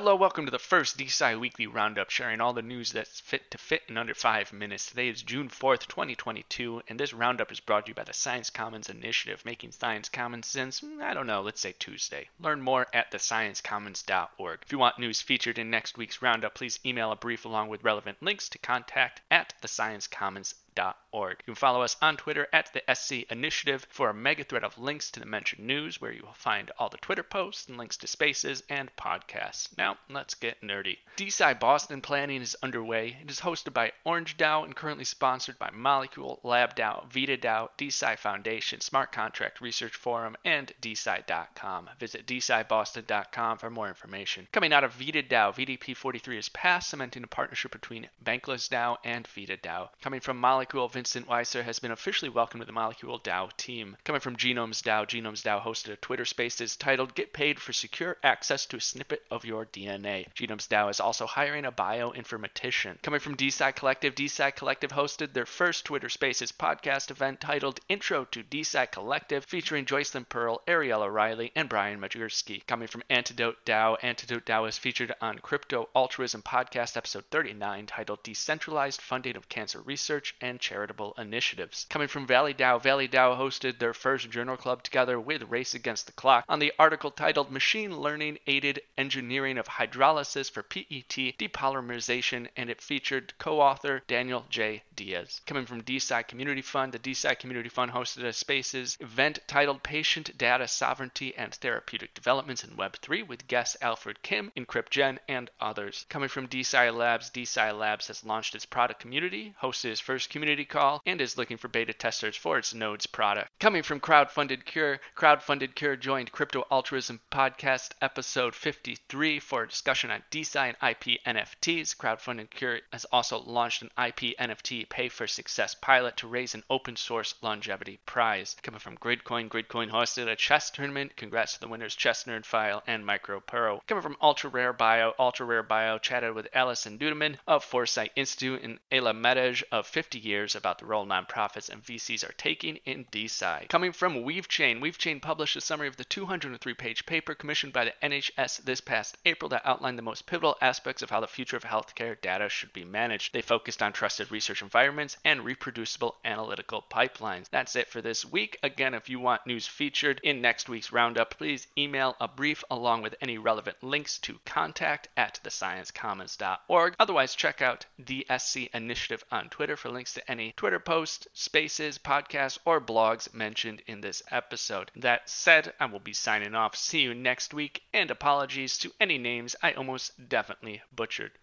Hello, welcome to the first DeSci Weekly Roundup, sharing all the news that's fit to fit in under 5 minutes. Today is June 4th, 2022, and this roundup is brought to you by the Science Commons Initiative, making science common since, let's say Tuesday. Learn more at thesciencecommons.org. If you want news featured in next week's roundup, please email a brief along with relevant links to contact at thesciencecommons.org. You can follow us on Twitter at the SC Initiative for a mega thread of links to the mentioned news, where you will find all the Twitter posts and links to spaces and podcasts. Now, let's get nerdy. DeSci Boston planning is underway. It is hosted by OrangeDAO and currently sponsored by Molecule, LabDAO, VitaDAO, DeSci Foundation, Smart Contract Research Forum, and DSAI.com. Visit DSAI.com for more information. Coming out of VitaDAO, VDP43 is passed, cementing a partnership between BanklessDAO and VitaDAO. Coming from Molecule, Vincent Weiser has been officially welcomed to the Molecule DAO team. Coming from Genomes DAO, Genomes DAO hosted a Twitter Spaces titled "Get Paid for Secure Access to a Snippet of Your DNA." Genomes DAO is also hiring a bioinformatician. Coming from DSAI Collective, DSAI Collective hosted their first Twitter Spaces podcast event titled "Intro to DSAI Collective," featuring Joycelyn Pearl, Ariella O'Reilly, and Brian Majerski. Coming from Antidote DAO, Antidote DAO is featured on Crypto Altruism Podcast episode 39 titled "Decentralized Funding of Cancer Research and Charitable Initiatives." Coming from ValleyDAO, ValleyDAO hosted their first journal club together with Race Against the Clock on the article titled "Machine Learning Aided Engineering of Hydrolysis for PET Depolymerization," and it featured co-author Daniel J. Diaz. Coming from DeSci Community Fund, the DeSci Community Fund hosted a Spaces event titled "Patient Data Sovereignty and Therapeutic Developments in Web3" with guests Alfred Kim, EncryptGen, and others. Coming from DeSci Labs, DeSci Labs has launched its product community, hosted its first community call, and is looking for beta testers for its Nodes product. Coming from Crowdfunded Cure, Crowdfunded Cure joined Crypto Altruism Podcast episode 53 for a discussion on DeSci and IP NFTs. Crowdfunded Cure has also launched an IP NFT Pay for Success pilot to raise an open source longevity prize. Coming from Gridcoin, Gridcoin hosted a chess tournament. Congrats to the winners, Chess Nerd File and MicroPuro. Coming from Ultra Rare Bio, Ultra Rare Bio chatted with Alison Dudeman of Foresight Institute and Ayla Medej of 50 years about the role nonprofits and VCs are taking in DeSci. Coming from WeaveChain, WeaveChain published a summary of the 203-page paper commissioned by the NHS this past April that outlined the most pivotal aspects of how the future of healthcare data should be managed. They focused on trusted research environments and reproducible analytical pipelines. That's it for this week. Again, if you want news featured in next week's roundup, please email a brief along with any relevant links to contact at thesciencecommons.org. Otherwise, check out the DSC Initiative on Twitter for links to any Twitter posts, spaces, podcasts, or blogs mentioned in this episode. That said, I will be signing off. See you next week, and apologies to any names I almost definitely butchered.